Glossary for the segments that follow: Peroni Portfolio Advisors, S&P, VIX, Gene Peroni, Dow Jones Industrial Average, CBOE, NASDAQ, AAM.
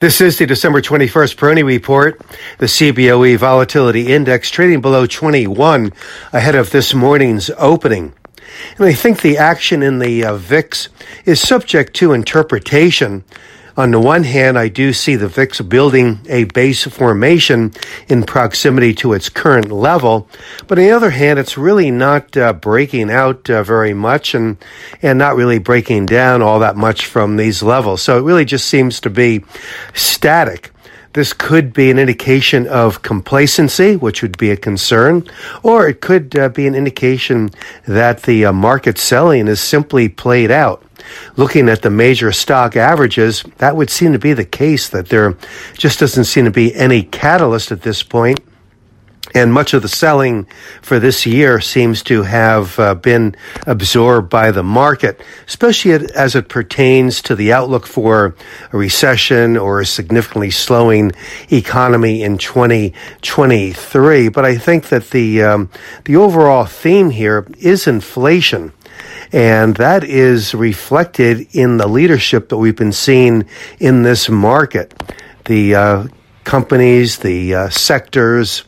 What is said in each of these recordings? This is the December 21st Peroni Report. The CBOE Volatility Index trading below 21 ahead of this morning's opening. And I think the action in the VIX is subject to interpretation. On the one hand, I do see the VIX building a base formation in proximity to its current level. But on the other hand, it's really not breaking out very much and not really breaking down all that much from these levels. So it really just seems to be static. This could be an indication of complacency, which would be a concern, or it could be an indication that the market selling is simply played out. Looking at the major stock averages, that would seem to be the case, that there just doesn't seem to be any catalyst at this point. And much of the selling for this year seems to have been absorbed by the market, especially as it pertains to the outlook for a recession or a significantly slowing economy in 2023. But I think that the overall theme here is inflation. And that is reflected in the leadership that we've been seeing in this market. The companies, the sectors,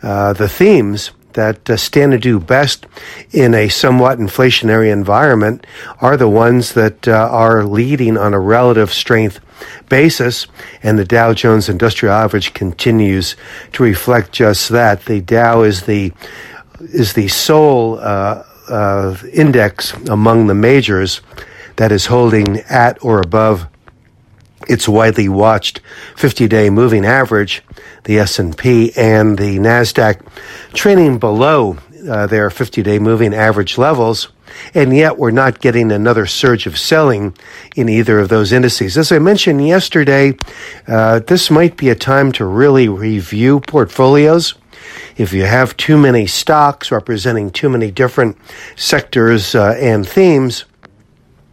the themes that stand to do best in a somewhat inflationary environment are the ones that are leading on a relative strength basis, and the Dow Jones Industrial Average continues to reflect just that. The Dow is the sole index among the majors that is holding at or above its widely watched 50-day moving average, the S&P, and the NASDAQ trading below their 50-day moving average levels, and yet we're not getting another surge of selling in either of those indices. As I mentioned yesterday, this might be a time to really review portfolios. If you have too many stocks representing too many different sectors and themes,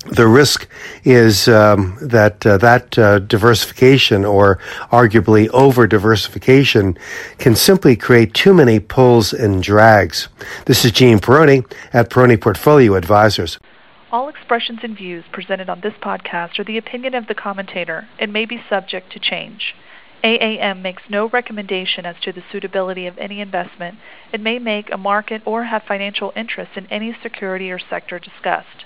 the risk is that diversification, or arguably over-diversification, can simply create too many pulls and drags. This is Gene Peroni at Peroni Portfolio Advisors. All expressions and views presented on this podcast are the opinion of the commentator and may be subject to change. AAM makes no recommendation as to the suitability of any investment. It may make a market or have financial interest in any security or sector discussed.